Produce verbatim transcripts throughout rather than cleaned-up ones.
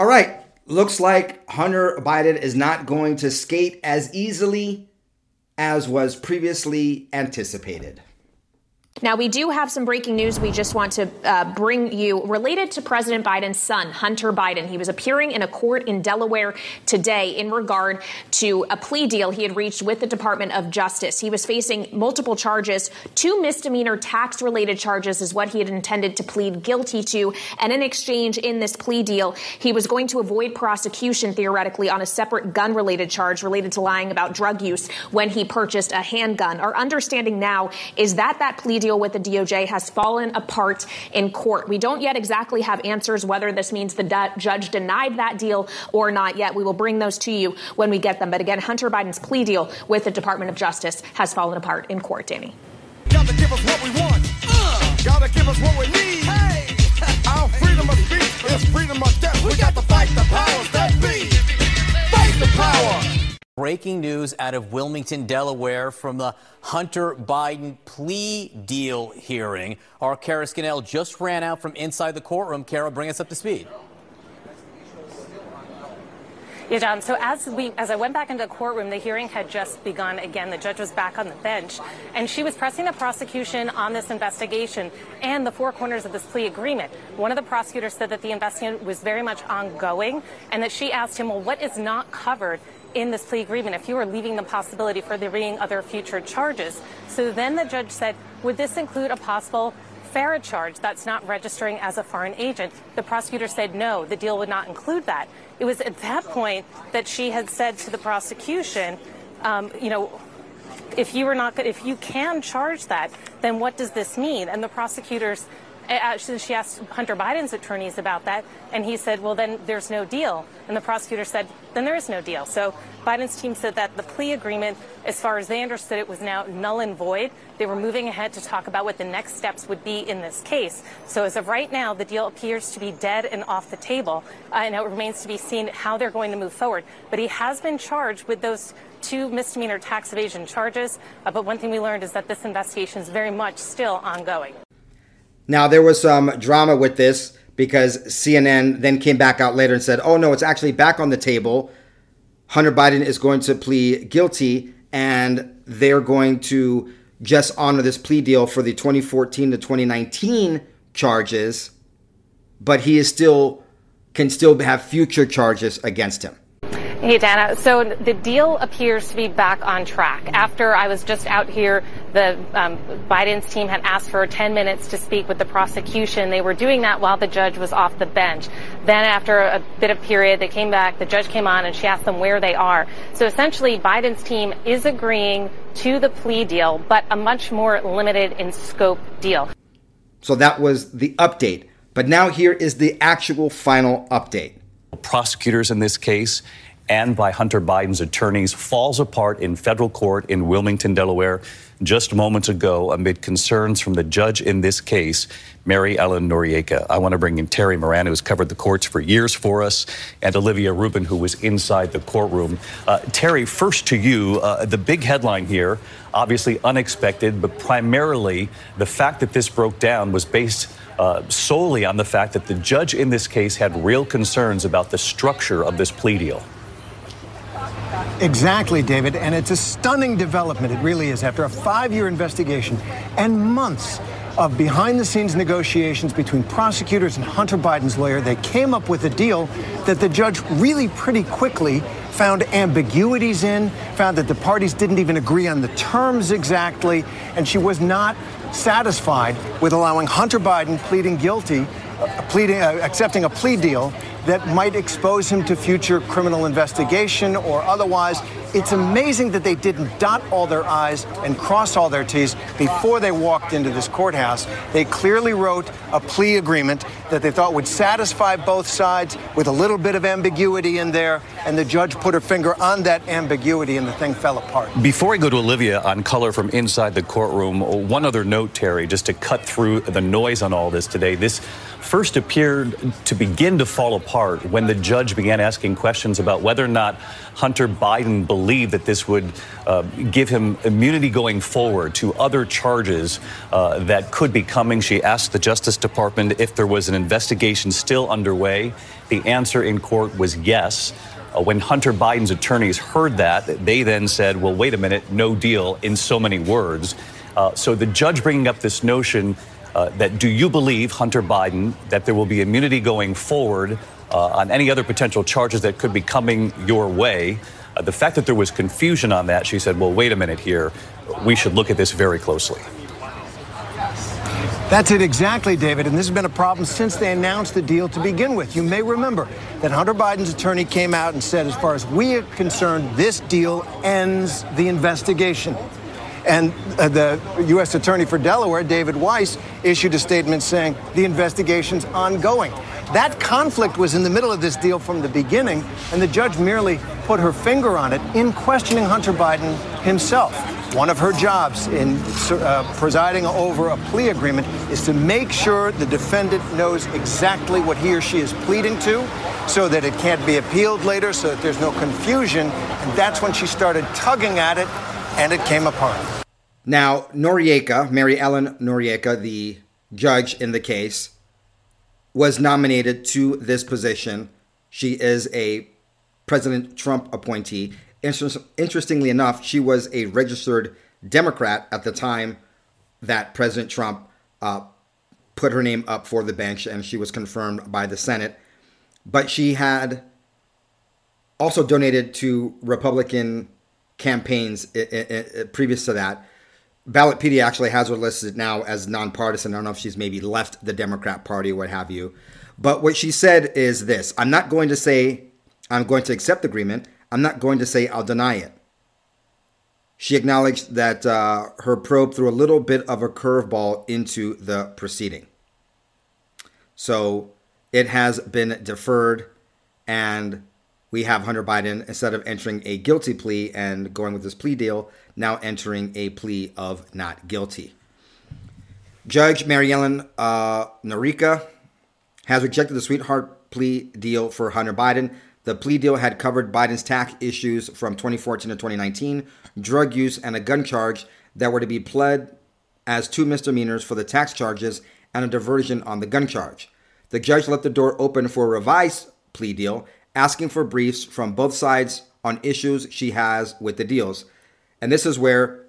All right. Looks like Hunter Biden is not going to skate as easily as was previously anticipated. Now, we do have some breaking news we just want to uh, bring you related to President Biden's son, Hunter Biden. He was appearing in a court in Delaware today in regard to a plea deal he had reached with the Department of Justice. He was facing multiple charges. Two misdemeanor tax-related charges is what he had intended to plead guilty to. And in exchange in this plea deal, he was going to avoid prosecution, theoretically, on a separate gun-related charge related to lying about drug use when he purchased a handgun. Our understanding now is that that plea deal with the D O J has fallen apart in court. We don't yet exactly have answers whether this means the de- judge denied that deal or not yet. We will bring those to you when we get them. But again, Hunter Biden's plea deal with the Department of Justice has fallen apart in court, Danny. Gotta give us what we want. Uh, gotta give us what we need. Hey. Our freedom of speech is freedom of death. We got to fight the powers that be. Fight the power. Breaking news out of Wilmington, Delaware, from the Hunter Biden plea deal hearing. Our Kara Scannell just ran out from inside the courtroom. Kara, bring us up to speed. Yeah, John, so as we, as I went back into the courtroom, the hearing had just begun again. The judge was back on the bench, and she was pressing the prosecution on this investigation and the four corners of this plea agreement. One of the prosecutors said that the investigation was very much ongoing, and that she asked him, well, what is not covered in this plea agreement if you were leaving the possibility for there being other future charges? So then the judge said, would this include a possible FARA charge that's not registering as a foreign agent? The prosecutor said no, the deal would not include that. It was at that point that she had said to the prosecution, um, you know, if you were not good, if you can charge that, then what does this mean? And the prosecutors, actually, she asked Hunter Biden's attorneys about that, and he said, well, then there's no deal. And the prosecutor said, then there is no deal. So Biden's team said that the plea agreement, as far as they understood it, was now null and void. They were moving ahead to talk about what the next steps would be in this case. So as of right now, the deal appears to be dead and off the table, uh, and it remains to be seen how they're going to move forward. But he has been charged with those two misdemeanor tax evasion charges. Uh, but one thing we learned is that this investigation is very much still ongoing. Now, there was some drama with this because C N N then came back out later and said, oh, no, it's actually back on the table. Hunter Biden is going to plead guilty, and they're going to just honor this plea deal for the twenty fourteen to twenty nineteen charges. But he is still can still have future charges against him. Hey, Dana. So the deal appears to be back on track. After I was just out here, the um, Biden's team had asked for ten minutes to speak with the prosecution. They were doing that while the judge was off the bench. Then after a bit of period, they came back. The judge came on and she asked them where they are. So essentially, Biden's team is agreeing to the plea deal, but a much more limited in scope deal. So that was the update. But now here is the actual final update. Prosecutors in this case and by Hunter Biden's attorneys falls apart in federal court in Wilmington, Delaware, just moments ago amid concerns from the judge in this case, Mary Ellen Noreika. I want to bring in Terry Moran, who's covered the courts for years for us, and Olivia Rubin, who was inside the courtroom. Uh, Terry, first to you, uh, the big headline here, obviously unexpected, but primarily the fact that this broke down was based Uh, solely on the fact that the judge in this case had real concerns about the structure of this plea deal. Exactly, David, and it's a stunning development. It really is. After a five-year investigation and months of behind-the-scenes negotiations between prosecutors and Hunter Biden's lawyer, they came up with a deal that the judge really pretty quickly found ambiguities in, found that the parties didn't even agree on the terms exactly, and she was not satisfied with allowing Hunter Biden pleading guilty, uh, pleading, uh, accepting a plea deal that might expose him to future criminal investigation or otherwise. It's amazing that they didn't dot all their I's and cross all their T's before they walked into this courthouse. They clearly wrote a plea agreement that they thought would satisfy both sides with a little bit of ambiguity in there, and the judge put her finger on that ambiguity and the thing fell apart. Before I go to Olivia on color from inside the courtroom, one other note, Terry, just to cut through the noise on all this today. This first appeared to begin to fall apart when the judge began asking questions about whether or not Hunter Biden believed believe that this would uh, give him immunity going forward to other charges uh, that could be coming. She asked the Justice Department if there was an investigation still underway. The answer in court was yes. Uh, when Hunter Biden's attorneys heard that, they then said, well, wait a minute, no deal, in so many words. Uh, so the judge bringing up this notion uh, that do you believe, Hunter Biden, that there will be immunity going forward uh, on any other potential charges that could be coming your way? Uh, the fact that there was confusion on that, she said, well, wait a minute here. We should look at this very closely. That's it exactly, David, and this has been a problem since they announced the deal to begin with. You may remember that Hunter Biden's attorney came out and said, as far as we are concerned, this deal ends the investigation. And uh, the U S Attorney for Delaware, David Weiss, issued a statement saying the investigation's ongoing. That conflict was in the middle of this deal from the beginning, and the judge merely put her finger on it in questioning Hunter Biden himself. One of her jobs in uh, presiding over a plea agreement is to make sure the defendant knows exactly what he or she is pleading to so that it can't be appealed later, so that there's no confusion. And that's when she started tugging at it, and it came apart. Now, Noreika, Mary Ellen Noreika, the judge in the case, was nominated to this position. She is a President Trump appointee. Interestingly enough, she was a registered Democrat at the time that President Trump uh, put her name up for the bench, and she was confirmed by the Senate. But she had also donated to Republican campaigns it, it, it, previous to that. Ballotpedia actually has her listed now as nonpartisan. I don't know if she's maybe left the Democrat Party or what have you. But what she said is this: I'm not going to say I'm going to accept the agreement. I'm not going to say I'll deny it. She acknowledged that uh, her probe threw a little bit of a curveball into the proceeding. So it has been deferred, and we have Hunter Biden, instead of entering a guilty plea and going with this plea deal, now entering a plea of not guilty. Judge Mary Ellen uh, Noreika has rejected the sweetheart plea deal for Hunter Biden. The plea deal had covered Biden's tax issues from twenty fourteen to twenty nineteen, drug use, and a gun charge that were to be pled as two misdemeanors for the tax charges and a diversion on the gun charge. The judge left the door open for a revised plea deal, asking for briefs from both sides on issues she has with the deals. And this is where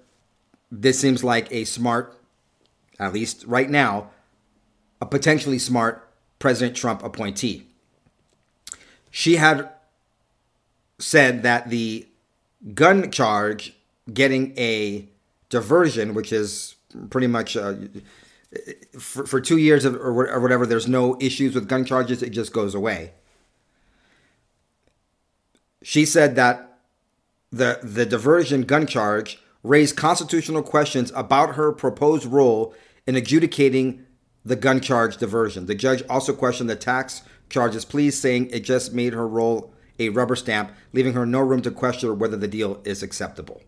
this seems like a smart, at least right now, a potentially smart President Trump appointee. She had said that the gun charge getting a diversion, which is pretty much uh, for, for two years of, or, or whatever, there's no issues with gun charges. It just goes away. She said that the, the diversion gun charge raised constitutional questions about her proposed role in adjudicating the gun charge diversion. The judge also questioned the tax charges pleas, saying it just made her roll a rubber stamp, leaving her no room to question whether the deal is acceptable.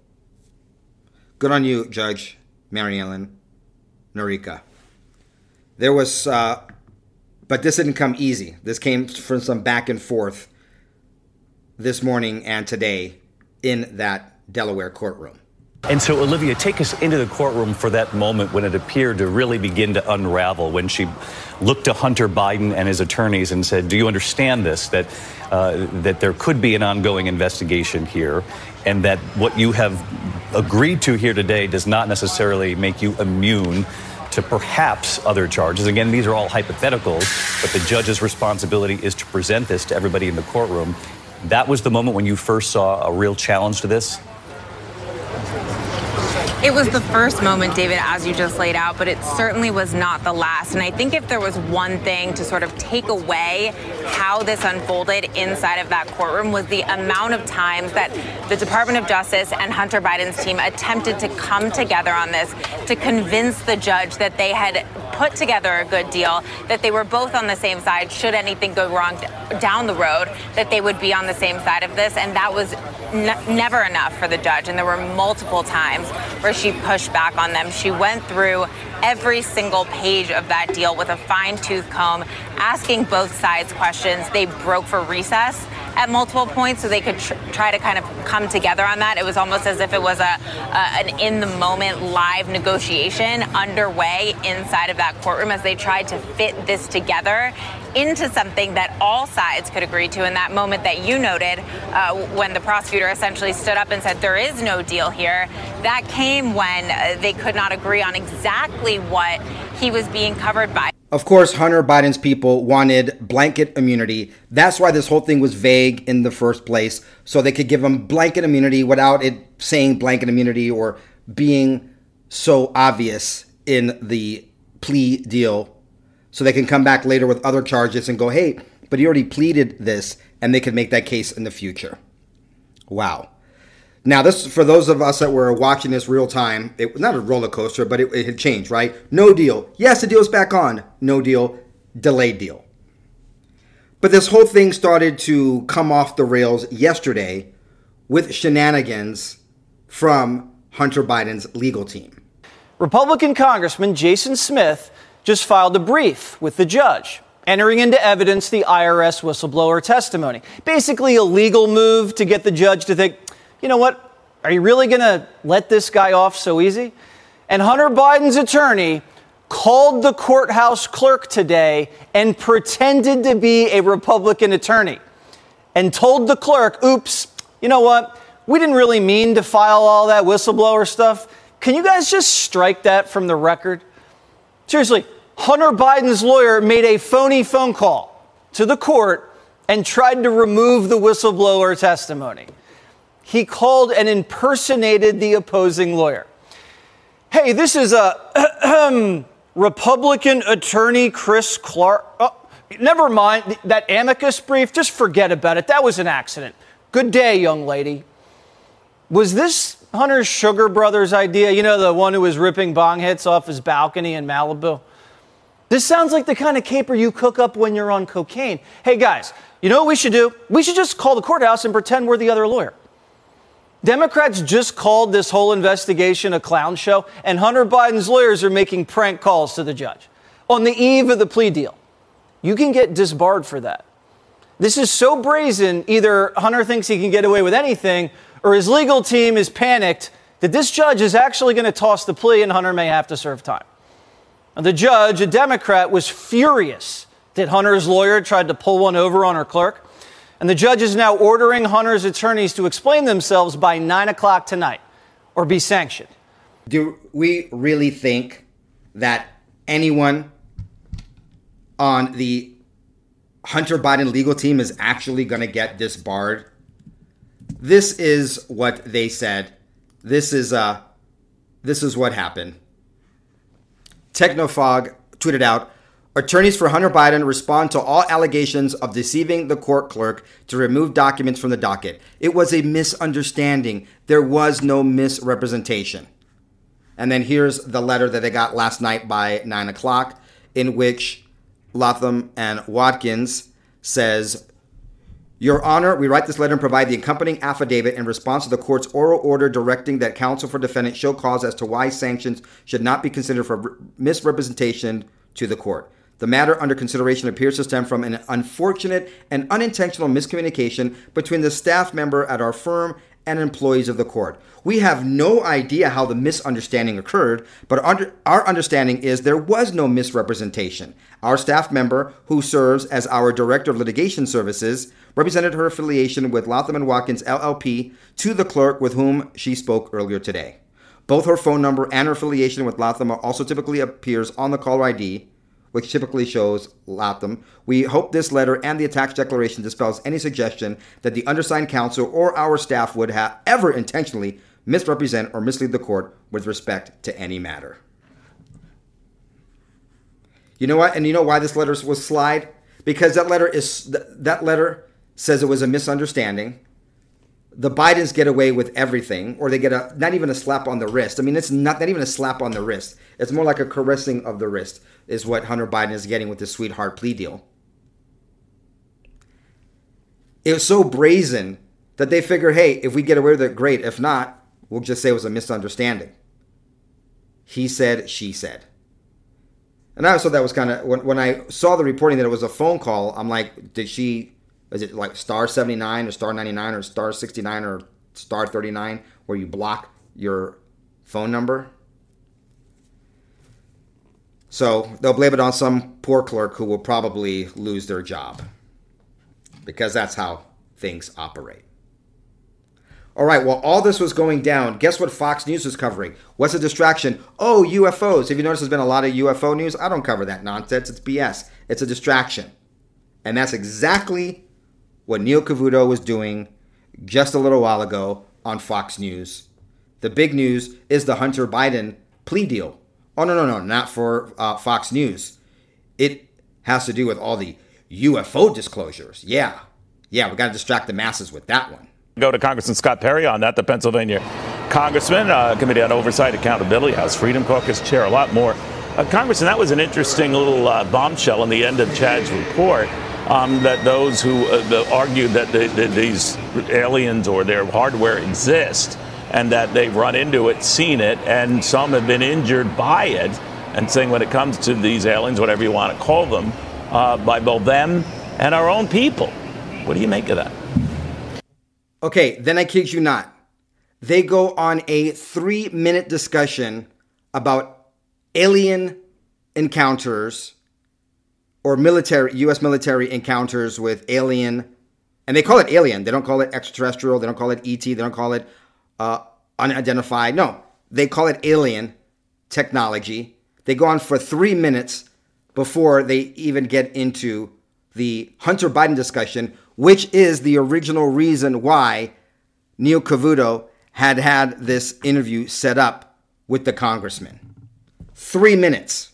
Good on you, Judge Mary Ellen Noreika. There was, uh, but this didn't come easy. This came from some back and forth this morning and today in that Delaware courtroom. And so, Olivia, take us into the courtroom for that moment when it appeared to really begin to unravel, when she looked to Hunter Biden and his attorneys and said, do you understand this, that uh, that there could be an ongoing investigation here, and that what you have agreed to here today does not necessarily make you immune to perhaps other charges? Again, these are all hypotheticals, but the judge's responsibility is to present this to everybody in the courtroom. That was the moment when you first saw a real challenge to this? It was the first moment, David, as you just laid out, but it certainly was not the last. And I think if there was one thing to sort of take away how this unfolded inside of that courtroom was the amount of times that the Department of Justice and Hunter Biden's team attempted to come together on this to convince the judge that they had put together a good deal, that they were both on the same side. Should anything go wrong down the road, that they would be on the same side of this. And that was n- never enough for the judge. And there were multiple times where she pushed back on them. She went through every single page of that deal with a fine-tooth comb, asking both sides questions. They broke for recess at multiple points, so they could tr try to kind of come together on that. It was almost as if it was a, a an in-the-moment live negotiation underway inside of that courtroom as they tried to fit this together into something that all sides could agree to in that moment that you noted uh, when the prosecutor essentially stood up and said there is no deal here. That came when uh, they could not agree on exactly what he was being covered by. Of course, Hunter Biden's people wanted blanket immunity. That's why this whole thing was vague in the first place, so they could give him blanket immunity without it saying blanket immunity or being so obvious in the plea deal. So they can come back later with other charges and go, hey, but he already pleaded this, and they could make that case in the future. Wow. Now, this, for those of us that were watching this real time, it was not a roller coaster, but it, it had changed, right? No deal. Yes, the deal's back on. No deal. Delayed deal. But this whole thing started to come off the rails yesterday with shenanigans from Hunter Biden's legal team. Republican Congressman Jason Smith just filed a brief with the judge, entering into evidence the I R S whistleblower testimony. Basically a legal move to get the judge to think, you know what, are you really going to let this guy off so easy? And Hunter Biden's attorney called the courthouse clerk today and pretended to be a Republican attorney and told the clerk, oops, you know what, we didn't really mean to file all that whistleblower stuff. Can you guys just strike that from the record? Seriously, Hunter Biden's lawyer made a phony phone call to the court and tried to remove the whistleblower testimony. He called and impersonated the opposing lawyer. Hey, this is a Republican attorney, Chris Clark. Oh, never mind that amicus brief. Just forget about it. That was an accident. Good day, young lady. Was this Hunter's sugar brother's idea? You know, the one who was ripping bong hits off his balcony in Malibu? This sounds like the kind of caper you cook up when you're on cocaine. Hey, guys, you know what we should do? We should just call the courthouse and pretend we're the other lawyer. Democrats just called this whole investigation a clown show, and Hunter Biden's lawyers are making prank calls to the judge on the eve of the plea deal. You can get disbarred for that. This is so brazen, either Hunter thinks he can get away with anything, or his legal team is panicked that this judge is actually going to toss the plea and Hunter may have to serve time. And the judge, a Democrat, was furious that Hunter's lawyer tried to pull one over on her clerk. And the judge is now ordering Hunter's attorneys to explain themselves by nine o'clock tonight or be sanctioned. Do we really think that anyone on the Hunter Biden legal team is actually going to get disbarred? This is what they said. This is uh, this is what happened. Technofog tweeted out, attorneys for Hunter Biden respond to all allegations of deceiving the court clerk to remove documents from the docket. It was a misunderstanding. There was no misrepresentation. And then here's the letter that they got last night by nine o'clock, in which Latham and Watkins says, Your Honor, we write this letter and provide the accompanying affidavit in response to the court's oral order directing that counsel for defendant show cause as to why sanctions should not be considered for misrepresentation to the court. The matter under consideration appears to stem from an unfortunate and unintentional miscommunication between the staff member at our firm and employees of the court. We have no idea how the misunderstanding occurred, but under, our understanding is there was no misrepresentation. Our staff member, who serves as our Director of Litigation Services, represented her affiliation with Latham and Watkins L L P to the clerk with whom she spoke earlier today. Both her phone number and her affiliation with Latham also typically appears on the caller I D, which typically shows Latham. We hope this letter and the attached declaration dispels any suggestion that the undersigned counsel or our staff would have ever intentionally misrepresent or mislead the court with respect to any matter. You know what? And you know why this letter was slide? Because that letter is that letter says it was a misunderstanding. The Bidens get away with everything, or they get a not even a slap on the wrist. I mean, it's not, not even a slap on the wrist. It's more like a caressing of the wrist is what Hunter Biden is getting with this sweetheart plea deal. It was so brazen that they figure, hey, if we get away with it, great. If not, we'll just say it was a misunderstanding. He said, she said. And I also thought that was kind of, when, when I saw the reporting that it was a phone call, I'm like, did she is it like star seventy-nine or star ninety-nine or star sixty-nine or star thirty-nine where you block your phone number? So they'll blame it on some poor clerk who will probably lose their job, because that's how things operate. All right, well, all this was going down. Guess what Fox News was covering? What's a distraction? Oh, U F Os. Have you noticed there's been a lot of U F O news? I don't cover that nonsense. It's B S. It's a distraction. And that's exactly what Neil Cavuto was doing just a little while ago on Fox News. The big news is the Hunter Biden plea deal. Oh, no, no, no, not for uh, Fox News. It has to do with all the U F O disclosures. Yeah, yeah, we got to distract the masses with that one. Go to Congressman Scott Perry on that, the Pennsylvania Congressman, uh, Committee on Oversight, Accountability, House Freedom Caucus Chair, a lot more. Uh, Congressman, that was an interesting little uh, bombshell in the end of Chad's report, um, that those who uh, the, argued that the, the, these aliens or their hardware exist and that they've run into it, seen it, and some have been injured by it, and saying when it comes to these aliens, whatever you want to call them, uh, by both them and our own people. What do you make of that? Okay, then I kid you not. They go on a three-minute discussion about alien encounters or military, U S military encounters with alien, and they call it alien. They don't call it extraterrestrial. They don't call it E T. They don't call it uh, unidentified. No, they call it alien technology. They go on for three minutes before they even get into the Hunter Biden discussion, which is the original reason why Neil Cavuto had had this interview set up with the congressman. Three minutes.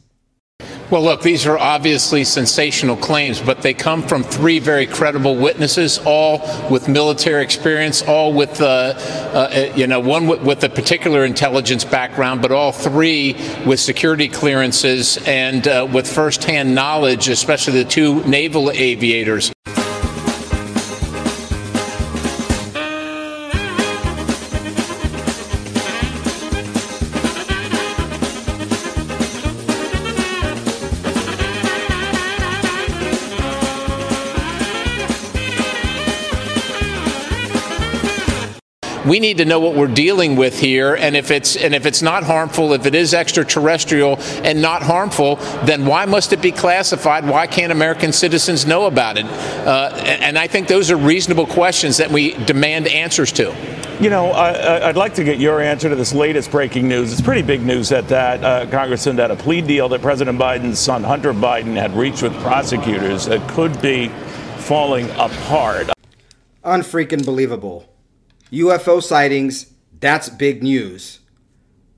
Well, look, these are obviously sensational claims, but they come from three very credible witnesses, all with military experience, all with, uh, uh, you know, one with, with a particular intelligence background, but all three with security clearances and uh, with firsthand knowledge, especially the two naval aviators. We need to know what we're dealing with here, and if it's and if it's not harmful, if it is extraterrestrial and not harmful, then why must it be classified? Why can't American citizens know about it? Uh, and I think those are reasonable questions that we demand answers to. You know, I, I'd like to get your answer to this latest breaking news. It's pretty big news at that, uh, Congressman, that a plea deal that President Biden's son, Hunter Biden, had reached with prosecutors uh, could be falling apart. Unfreaking believable. U F O sightings, that's big news.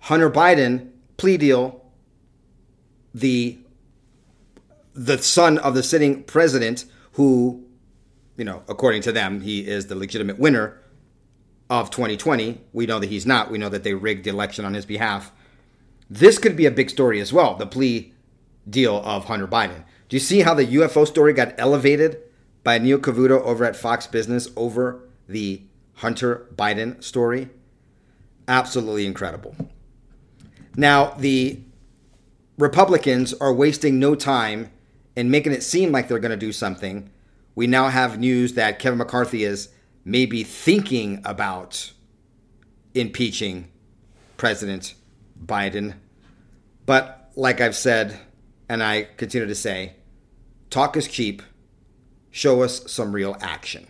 Hunter Biden, plea deal, the the son of the sitting president who, you know, according to them, he is the legitimate winner of twenty twenty. We know that he's not. We know that they rigged the election on his behalf. This could be a big story as well, the plea deal of Hunter Biden. Do you see how the U F O story got elevated by Neil Cavuto over at Fox Business over the Hunter Biden story? Absolutely incredible. Now, the Republicans are wasting no time in making it seem like they're going to do something. We now have news that Kevin McCarthy is maybe thinking about impeaching President Biden. But like I've said, and I continue to say, talk is cheap. Show us some real action.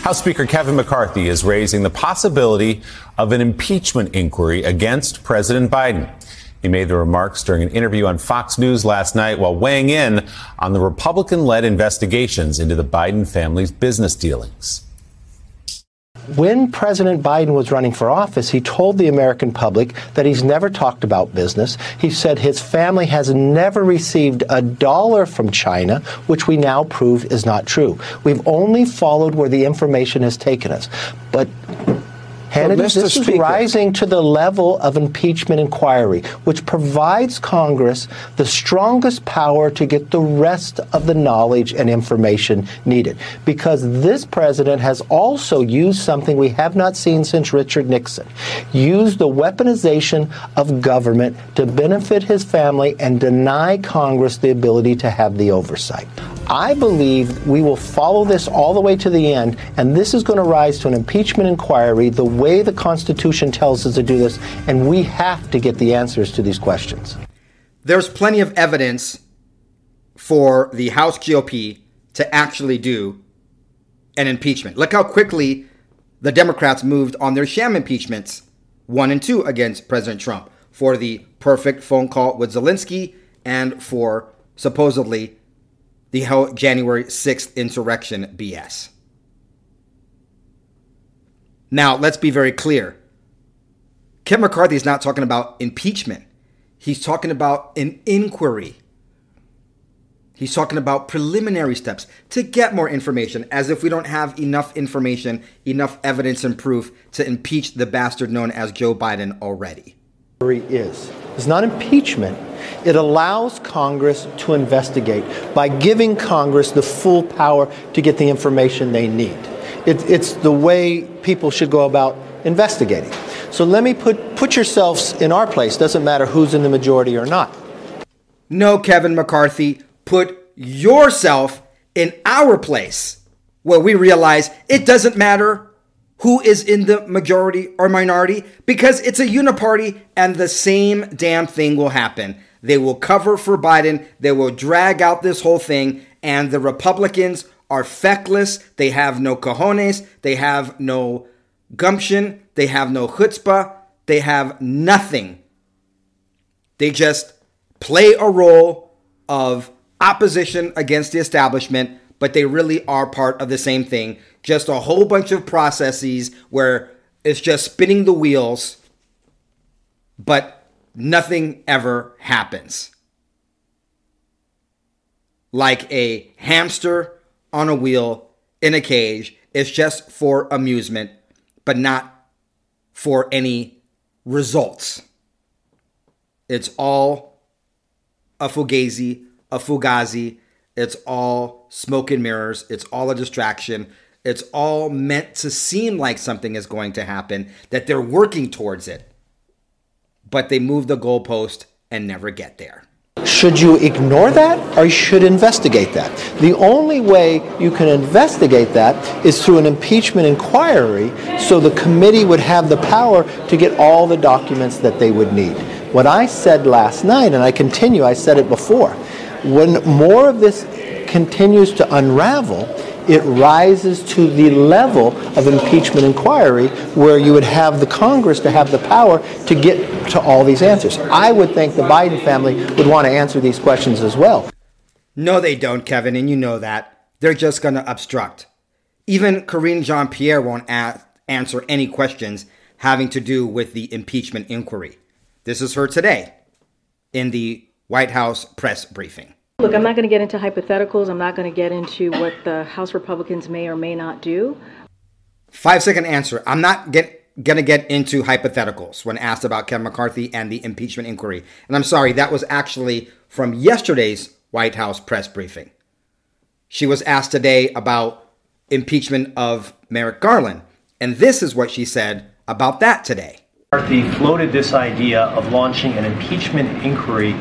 House Speaker Kevin McCarthy is raising the possibility of an impeachment inquiry against President Biden. He made the remarks during an interview on Fox News last night while weighing in on the Republican-led investigations into the Biden family's business dealings. When President Biden was running for office, he told the American public that he's never talked about business. He said his family has never received a dollar from China, which we now prove is not true. We've only followed where the information has taken us. But Hannity, this Speaker, is rising to the level of impeachment inquiry, which provides Congress the strongest power to get the rest of the knowledge and information needed. Because this president has also used something we have not seen since Richard Nixon, used the weaponization of government to benefit his family and deny Congress the ability to have the oversight. I believe we will follow this all the way to the end, and this is going to rise to an impeachment inquiry the way the Constitution tells us to do this, and we have to get the answers to these questions. There's plenty of evidence for the House G O P to actually do an impeachment. Look how quickly the Democrats moved on their sham impeachments, one and two against President Trump, for the perfect phone call with Zelensky and for supposedly the whole January sixth insurrection B S. Now, let's be very clear. Kevin McCarthy is not talking about impeachment. He's talking about an inquiry. He's talking about preliminary steps to get more information, as if we don't have enough information, enough evidence and proof to impeach the bastard known as Joe Biden already. Is. It's not impeachment. It allows Congress to investigate by giving Congress the full power to get the information they need. It, it's the way people should go about investigating. So let me put, put yourselves in our place. Doesn't matter who's in the majority or not. No, Kevin McCarthy, put yourself in our place where we realize it doesn't matter who is in the majority or minority, because it's a uniparty and the same damn thing will happen. They will cover for Biden. They will drag out this whole thing. And the Republicans are feckless. They have no cojones. They have no gumption. They have no chutzpah. They have nothing. They just play a role of opposition against the establishment, but they really are part of the same thing. Just a whole bunch of processes where it's just spinning the wheels, but nothing ever happens. Like a hamster on a wheel in a cage. It's just for amusement, but not for any results. It's all a fugazi, a fugazi. It's all smoke and mirrors. It's all a distraction. It's all meant to seem like something is going to happen, that they're working towards it. But they move the goalpost and never get there. Should you ignore that, or you should investigate that? The only way you can investigate that is through an impeachment inquiry, so the committee would have the power to get all the documents that they would need. What I said last night, and I continue, I said it before, when more of this continues to unravel, it rises to the level of impeachment inquiry where you would have the Congress to have the power to get to all these answers. I would think the Biden family would want to answer these questions as well. No, they don't, Kevin, and you know that. They're just going to obstruct. Even Karine Jean-Pierre won't a- answer any questions having to do with the impeachment inquiry. This is her today in the White House press briefing. Look, I'm not going to get into hypotheticals. I'm not going to get into what the House Republicans may or may not do. Five second answer. I'm not get, going to get into hypotheticals when asked about Kevin McCarthy and the impeachment inquiry. And I'm sorry, that was actually from yesterday's White House press briefing. She was asked today about impeachment of Merrick Garland. And this is what she said about that today. McCarthy floated this idea of launching an impeachment inquiry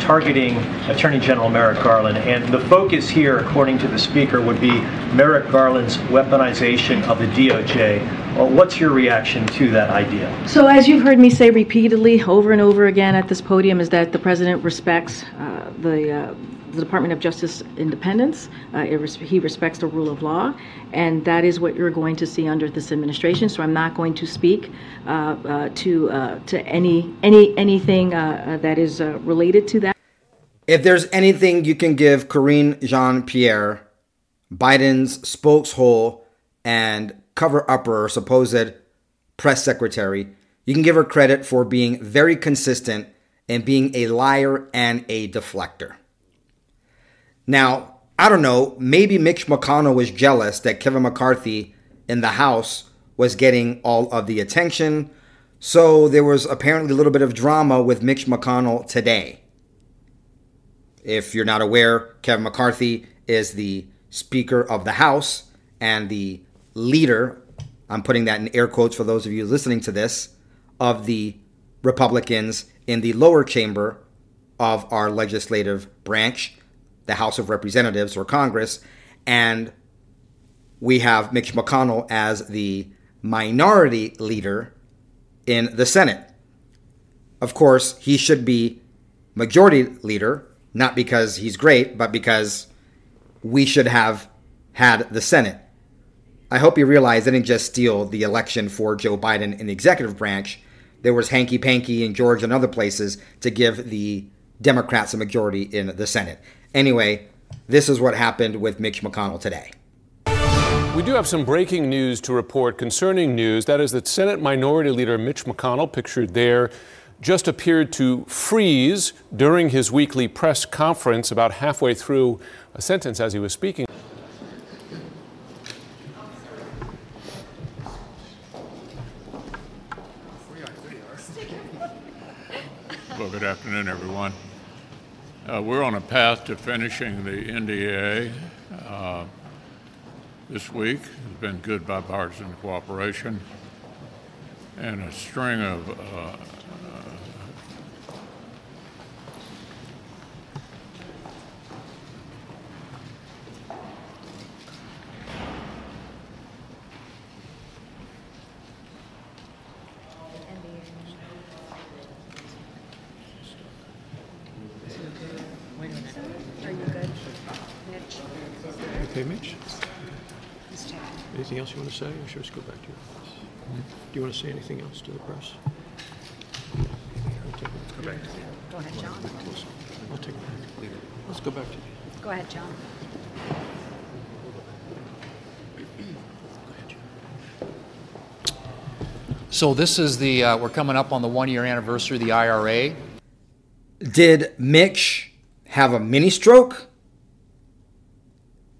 targeting Attorney General Merrick Garland. And the focus here, according to the Speaker, would be Merrick Garland's weaponization of the D O J. Well, what's your reaction to that idea? So as you've heard me say repeatedly over and over again at this podium, is that the President respects uh, the, uh, the Department of Justice independence. Uh, it res- he respects the rule of law. And that is what you're going to see under this administration. So I'm not going to speak uh, uh, to uh, to any any anything uh, that is uh, related to that. If there's anything you can give Karine Jean-Pierre, Biden's spokeshole and cover-upper, supposed press secretary, you can give her credit for being very consistent and being a liar and a deflector. Now, I don't know, maybe Mitch McConnell was jealous that Kevin McCarthy in the House was getting all of the attention. So there was apparently a little bit of drama with Mitch McConnell today. If you're not aware, Kevin McCarthy is the Speaker of the House and the leader, I'm putting that in air quotes for those of you listening to this, of the Republicans in the lower chamber of our legislative branch, the House of Representatives or Congress, and we have Mitch McConnell as the minority leader in the Senate. Of course, he should be majority leader, not because he's great, but because we should have had the Senate. I hope you realize they didn't just steal the election for Joe Biden in the executive branch. There was hanky-panky in Georgia and other places to give the Democrats a majority in the Senate. Anyway, this is what happened with Mitch McConnell today. We do have some breaking news to report concerning news. That is that Senate Minority Leader Mitch McConnell, pictured there, just appeared to freeze during his weekly press conference about halfway through a sentence as he was speaking. Well, good afternoon, everyone. Uh, we're on a path to finishing the N D A A. Uh, This week has been good bipartisan cooperation and a string of uh, uh, else you want to say? I'm sure, let's go back to your office. Mm-hmm. Do you want to say anything else to the press? Go back. Go ahead, John. I'll take it. Let's go back to you. Go ahead, John. So this is the, uh, we're coming up on the one-year anniversary of the I R A. Did Mitch have a mini stroke?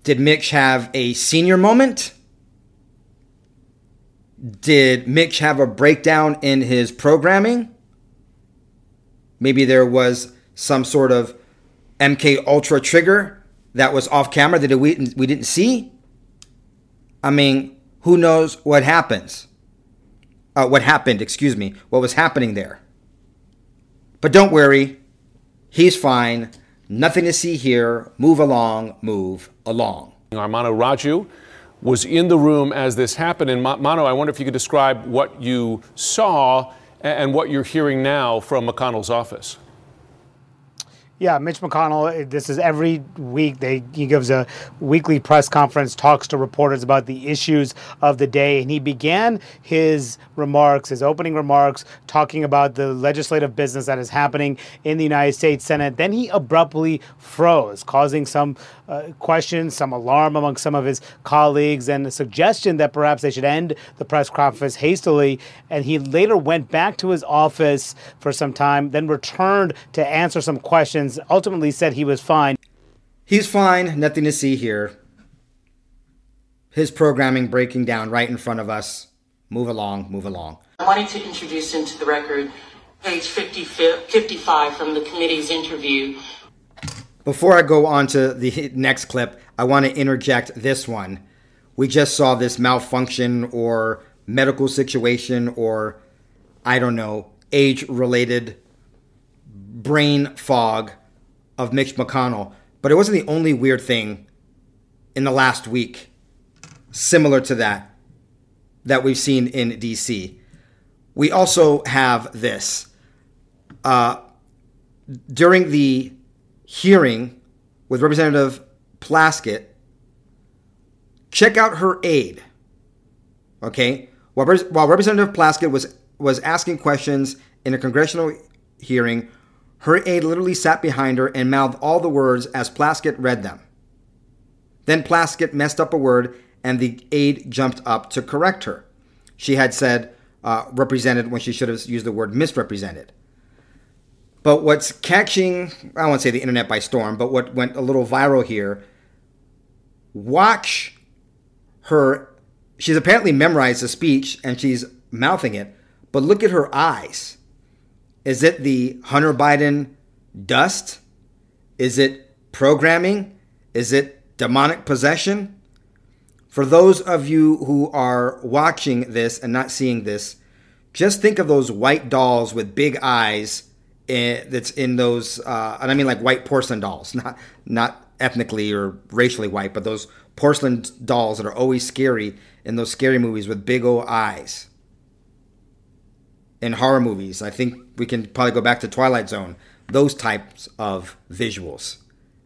Did Mitch have a senior moment? Did Mitch have a breakdown in his programming? Maybe there was some sort of M K Ultra trigger that was off camera that we we didn't see. I mean, who knows what happens? Uh, what happened? Excuse me. What was happening there? But don't worry, he's fine. Nothing to see here. Move along. Move along. Armando Raju was in the room as this happened. And Mano, I wonder if you could describe what you saw and what you're hearing now from McConnell's office. Yeah, Mitch McConnell, this is every week. They, he gives a weekly press conference, talks to reporters about the issues of the day. And he began his remarks, his opening remarks, talking about the legislative business that is happening in the United States Senate. Then he abruptly froze, causing some uh, questions, some alarm among some of his colleagues, and a suggestion that perhaps they should end the press conference hastily. And he later went back to his office for some time, then returned to answer some questions. Ultimately said he was fine. He's fine. Nothing to see here. His programming breaking down right in front of us. Move along, move along. I wanted to introduce into the record page fifty, fifty-five from the committee's interview. Before I go on to the next clip, I want to interject this one. We just saw this malfunction or medical situation or, I don't know, age-related brain fog of Mitch McConnell, but it wasn't the only weird thing in the last week similar to that that we've seen in D C. We also have this. Uh, during the hearing with Representative Plaskett, check out her aide, okay? While, while Representative Plaskett was, was asking questions in a congressional hearing, her aide literally sat behind her and mouthed all the words as Plaskett read them. Then Plaskett messed up a word, and the aide jumped up to correct her. She had said uh, represented when she should have used the word misrepresented. But what's catching, I won't say the internet by storm, but what went a little viral here, watch her She's apparently memorized the speech and she's mouthing it, but look at her eyes. Is it the Hunter Biden dust? Is it programming? Is it demonic possession? For those of you who are watching this and not seeing this, just think of those white dolls with big eyes in, that's in those, uh, and I mean like white porcelain dolls, not not ethnically or racially white, but those porcelain dolls that are always scary in those scary movies with big old eyes. In horror movies, I think we can probably go back to Twilight Zone, those types of visuals.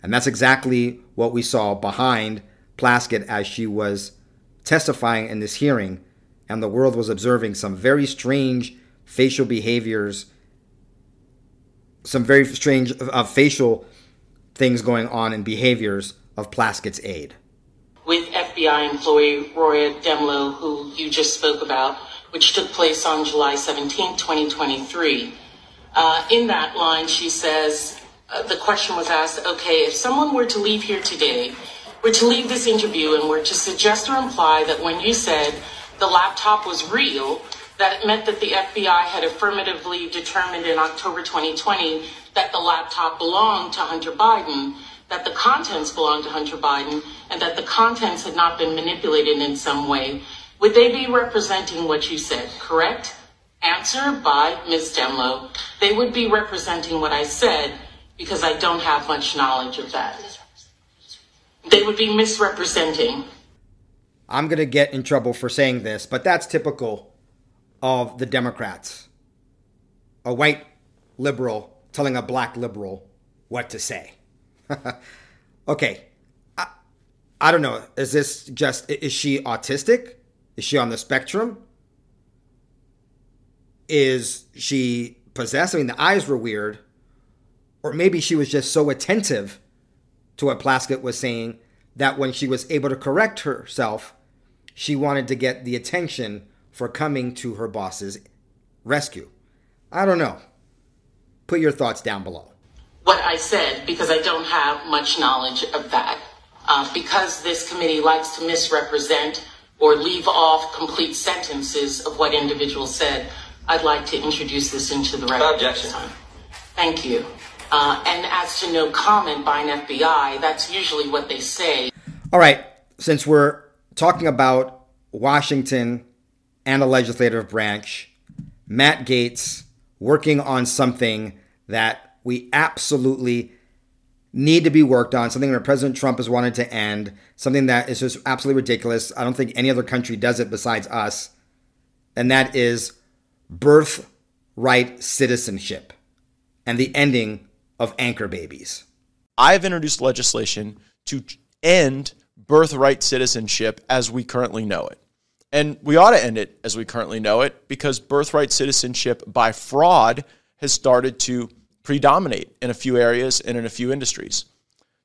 And that's exactly what we saw behind Plaskett as she was testifying in this hearing, and the world was observing some very strange facial behaviors, some very strange uh, facial things going on and behaviors of Plaskett's aide. With F B I employee Roya Demlo, who you just spoke about, which took place on July seventeenth, twenty twenty-three. Uh, in that line, she says, uh, the question was asked, okay, if someone were to leave here today, were to leave this interview and were to suggest or imply that when you said the laptop was real, that it meant that the F B I had affirmatively determined in October twenty twenty that the laptop belonged to Hunter Biden, that the contents belonged to Hunter Biden, and that the contents had not been manipulated in some way, would they be representing what you said, correct? Answer by Miz Demlo, they would be representing what I said because I don't have much knowledge of that. They would be misrepresenting. I'm going to get in trouble for saying this, but that's typical of the Democrats. A white liberal telling a black liberal what to say. Okay. I, I don't know. Is this just, is she autistic? Is she on the spectrum? Is she possessed? I mean, the eyes were weird. Or maybe she was just so attentive to what Plaskett was saying that when she was able to correct herself, she wanted to get the attention for coming to her boss's rescue. I don't know. Put your thoughts down below. What I said, because I don't have much knowledge of that, uh, because this committee likes to misrepresent or leave off complete sentences of what individuals said, I'd like to introduce this into the record. Objection. Thank you. Uh, and as to no comment by an F B I, that's usually what they say. All right, since we're talking about Washington and the legislative branch, Matt Gaetz working on something that we absolutely need to be worked on, something that President Trump has wanted to end, something that is just absolutely ridiculous. I don't think any other country does it besides us, and that is birthright citizenship and the ending of anchor babies. I've introduced legislation to end birthright citizenship as we currently know it. And we ought to end it as we currently know it because birthright citizenship by fraud has started to predominate in a few areas and in a few industries.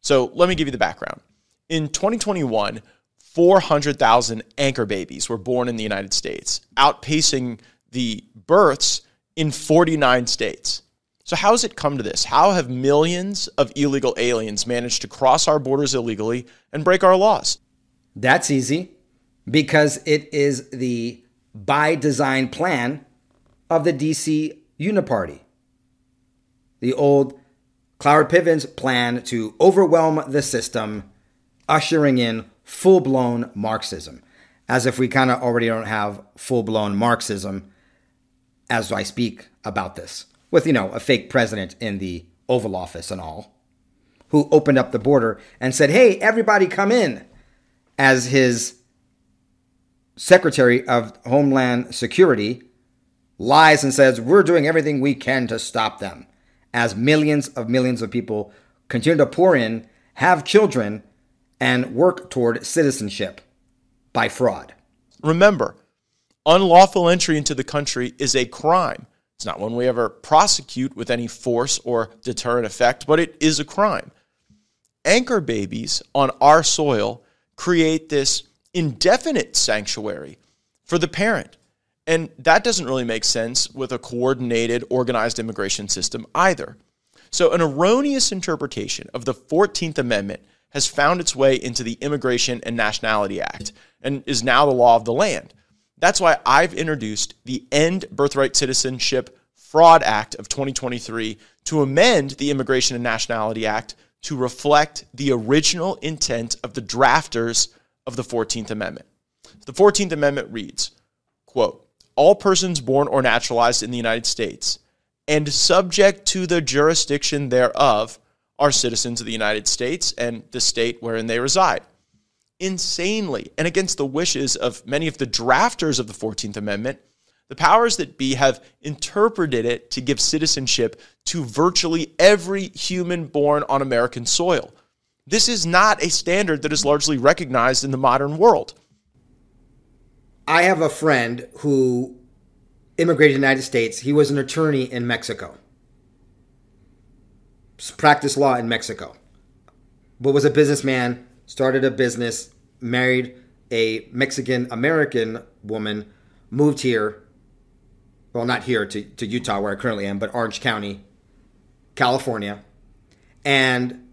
So let me give you the background. In twenty twenty-one, four hundred thousand anchor babies were born in the United States, outpacing the births in forty-nine states. So how has it come to this? How have millions of illegal aliens managed to cross our borders illegally and break our laws? That's easy, because it is the by design plan of the D C Uniparty. The old Cloward Piven's plan to overwhelm the system, ushering in full-blown Marxism, as if we kind of already don't have full-blown Marxism as I speak about this. With, you know, a fake president in the Oval Office and all, who opened up the border and said, hey, everybody come in, as his Secretary of Homeland Security lies and says, we're doing everything we can to stop them, as millions of millions of people continue to pour in, have children, and work toward citizenship by fraud. Remember, unlawful entry into the country is a crime. It's not one we ever prosecute with any force or deterrent effect, but it is a crime. Anchor babies on our soil create this indefinite sanctuary for the parent. And that doesn't really make sense with a coordinated, organized immigration system either. So an erroneous interpretation of the fourteenth Amendment has found its way into the Immigration and Nationality Act and is now the law of the land. That's why I've introduced the End Birthright Citizenship Fraud Act of twenty twenty-three to amend the Immigration and Nationality Act to reflect the original intent of the drafters of the fourteenth Amendment. The fourteenth Amendment reads, quote, all persons born or naturalized in the United States and subject to the jurisdiction thereof are citizens of the United States and the state wherein they reside. Insanely, and against the wishes of many of the drafters of the fourteenth Amendment, the powers that be have interpreted it to give citizenship to virtually every human born on American soil. This is not a standard that is largely recognized in the modern world. I have a friend who immigrated to the United States. He was an attorney in Mexico. Practiced law in Mexico. But was a businessman, started a business, married a Mexican-American woman, moved here. Well, not here to, to Utah, where I currently am, but Orange County, California. And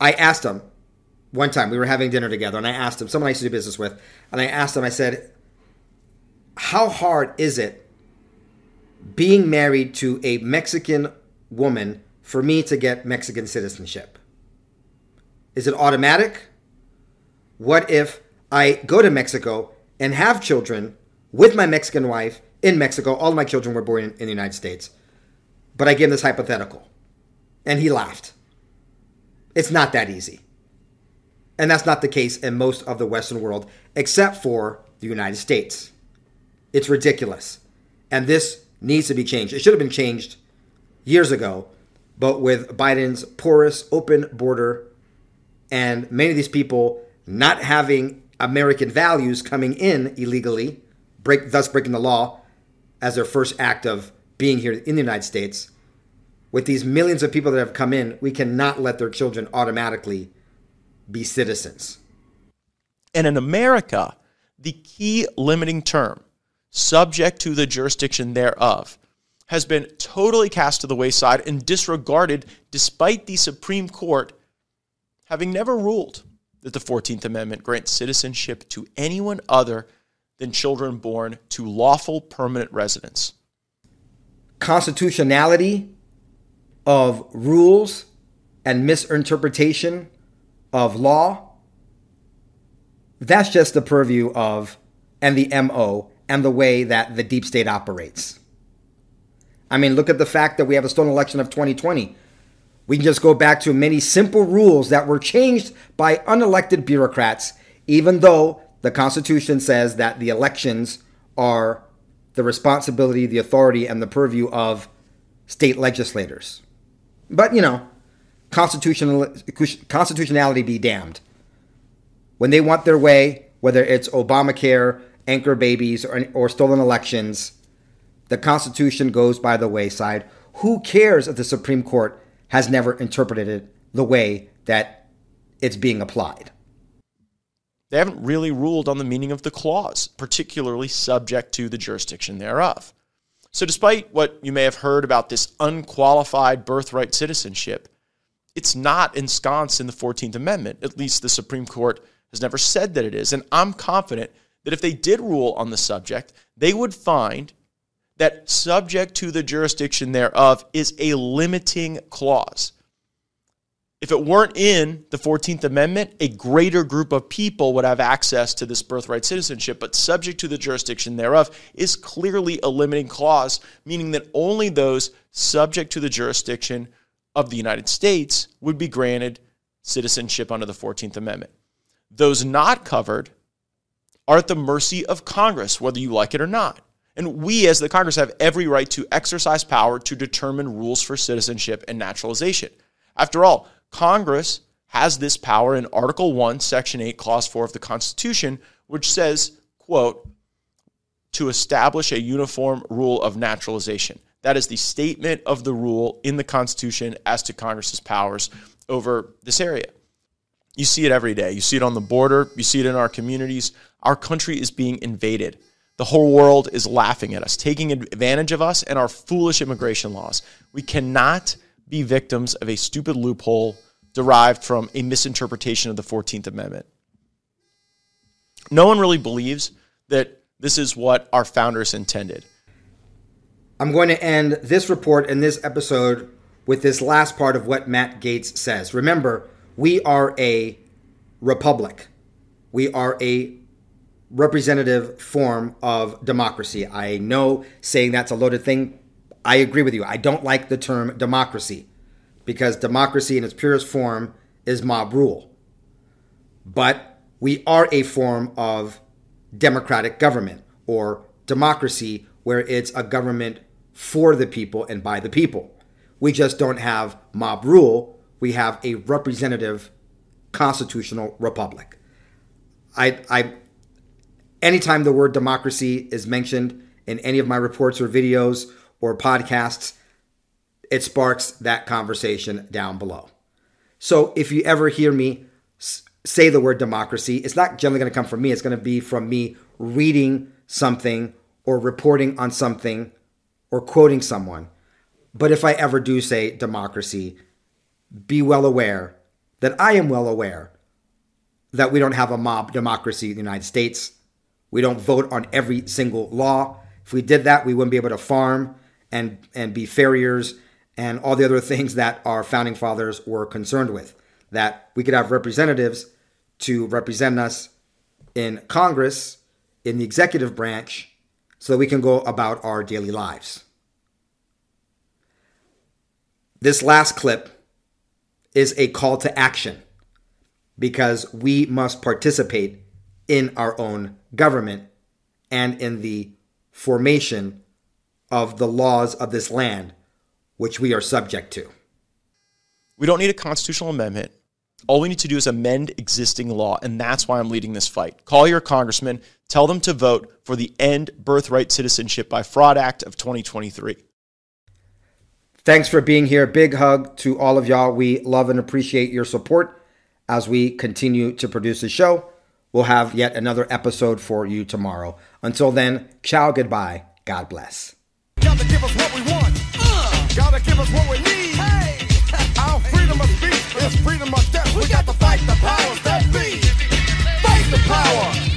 I asked him one time, we were having dinner together, and I asked him, someone I used to do business with, and I asked him, I said, how hard is it being married to a Mexican woman for me to get Mexican citizenship? Is it automatic? What if I go to Mexico and have children with my Mexican wife in Mexico? All of my children were born in, in the United States. But I gave him this hypothetical. And he laughed. It's not that easy. And that's not the case in most of the Western world, except for the United States. It's ridiculous. And this needs to be changed. It should have been changed years ago, but with Biden's porous open border and many of these people not having American values coming in illegally, break, thus breaking the law as their first act of being here in the United States, with these millions of people that have come in, we cannot let their children automatically be citizens. And in America, the key limiting term, subject to the jurisdiction thereof, has been totally cast to the wayside and disregarded despite the Supreme Court having never ruled that the fourteenth Amendment grants citizenship to anyone other than children born to lawful permanent residents. Constitutionality of rules and misinterpretation of law, that's just the purview of and the M O and the way that the deep state operates. I mean, look at the fact that we have a stolen election of twenty twenty. We can just go back to many simple rules that were changed by unelected bureaucrats, even though the Constitution says that the elections are the responsibility, the authority, and the purview of state legislators. But, you know, Constitutional, constitutionality be damned. When they want their way, whether it's Obamacare, anchor babies, or, or stolen elections, the Constitution goes by the wayside. Who cares if the Supreme Court has never interpreted it the way that it's being applied? They haven't really ruled on the meaning of the clause, particularly subject to the jurisdiction thereof. So despite what you may have heard about this unqualified birthright citizenship, it's not ensconced in the fourteenth Amendment. At least the Supreme Court has never said that it is. And I'm confident that if they did rule on the subject, they would find that subject to the jurisdiction thereof is a limiting clause. If it weren't in the fourteenth Amendment, a greater group of people would have access to this birthright citizenship, but subject to the jurisdiction thereof is clearly a limiting clause, meaning that only those subject to the jurisdiction of the United States would be granted citizenship under the fourteenth Amendment. Those not covered are at the mercy of Congress, whether you like it or not. And we as the Congress have every right to exercise power to determine rules for citizenship and naturalization. After all, Congress has this power in Article one, Section eight, Clause four of the Constitution, which says, quote, to establish a uniform rule of naturalization. That is the statement of the rule in the Constitution as to Congress's powers over this area. You see it every day. You see it on the border. You see it in our communities. Our country is being invaded. The whole world is laughing at us, taking advantage of us and our foolish immigration laws. We cannot be victims of a stupid loophole derived from a misinterpretation of the fourteenth amendment. No one really believes that this is what our founders intended. I'm going to end this report and this episode with this last part of what Matt Gaetz says. Remember, we are a republic. We are a representative form of democracy. I know saying that's a loaded thing. I agree with you. I don't like the term democracy because democracy in its purest form is mob rule. But we are a form of democratic government or democracy where it's a government for the people and by the people. We just don't have mob rule. We have a representative constitutional republic. I, I, anytime the word democracy is mentioned in any of my reports or videos or podcasts, it sparks that conversation down below. So if you ever hear me say the word democracy, it's not generally going to come from me. It's going to be from me reading something or reporting on something or quoting someone. But if I ever do say democracy, be well aware that I am well aware that we don't have a mob democracy in the United States. We don't vote on every single law. If we did that, we wouldn't be able to farm and, and be farriers and all the other things that our founding fathers were concerned with, that we could have representatives to represent us in Congress, in the executive branch, so that we can go about our daily lives. This last clip is a call to action because we must participate in our own government and in the formation of the laws of this land, which we are subject to. We don't need a constitutional amendment. All we need to do is amend existing law, and that's why I'm leading this fight. Call your congressman. Tell them to vote for the End Birthright Citizenship by Fraud Act of twenty twenty-three. Thanks for being here. Big hug to all of y'all. We love and appreciate your support as we continue to produce the show. We'll have yet another episode for you tomorrow. Until then, ciao, goodbye. God bless. Gotta give us what we want. Uh, gotta give us what we need. Hey. Our freedom of speech is freedom of death. We got to fight the powers that be. Fight the power.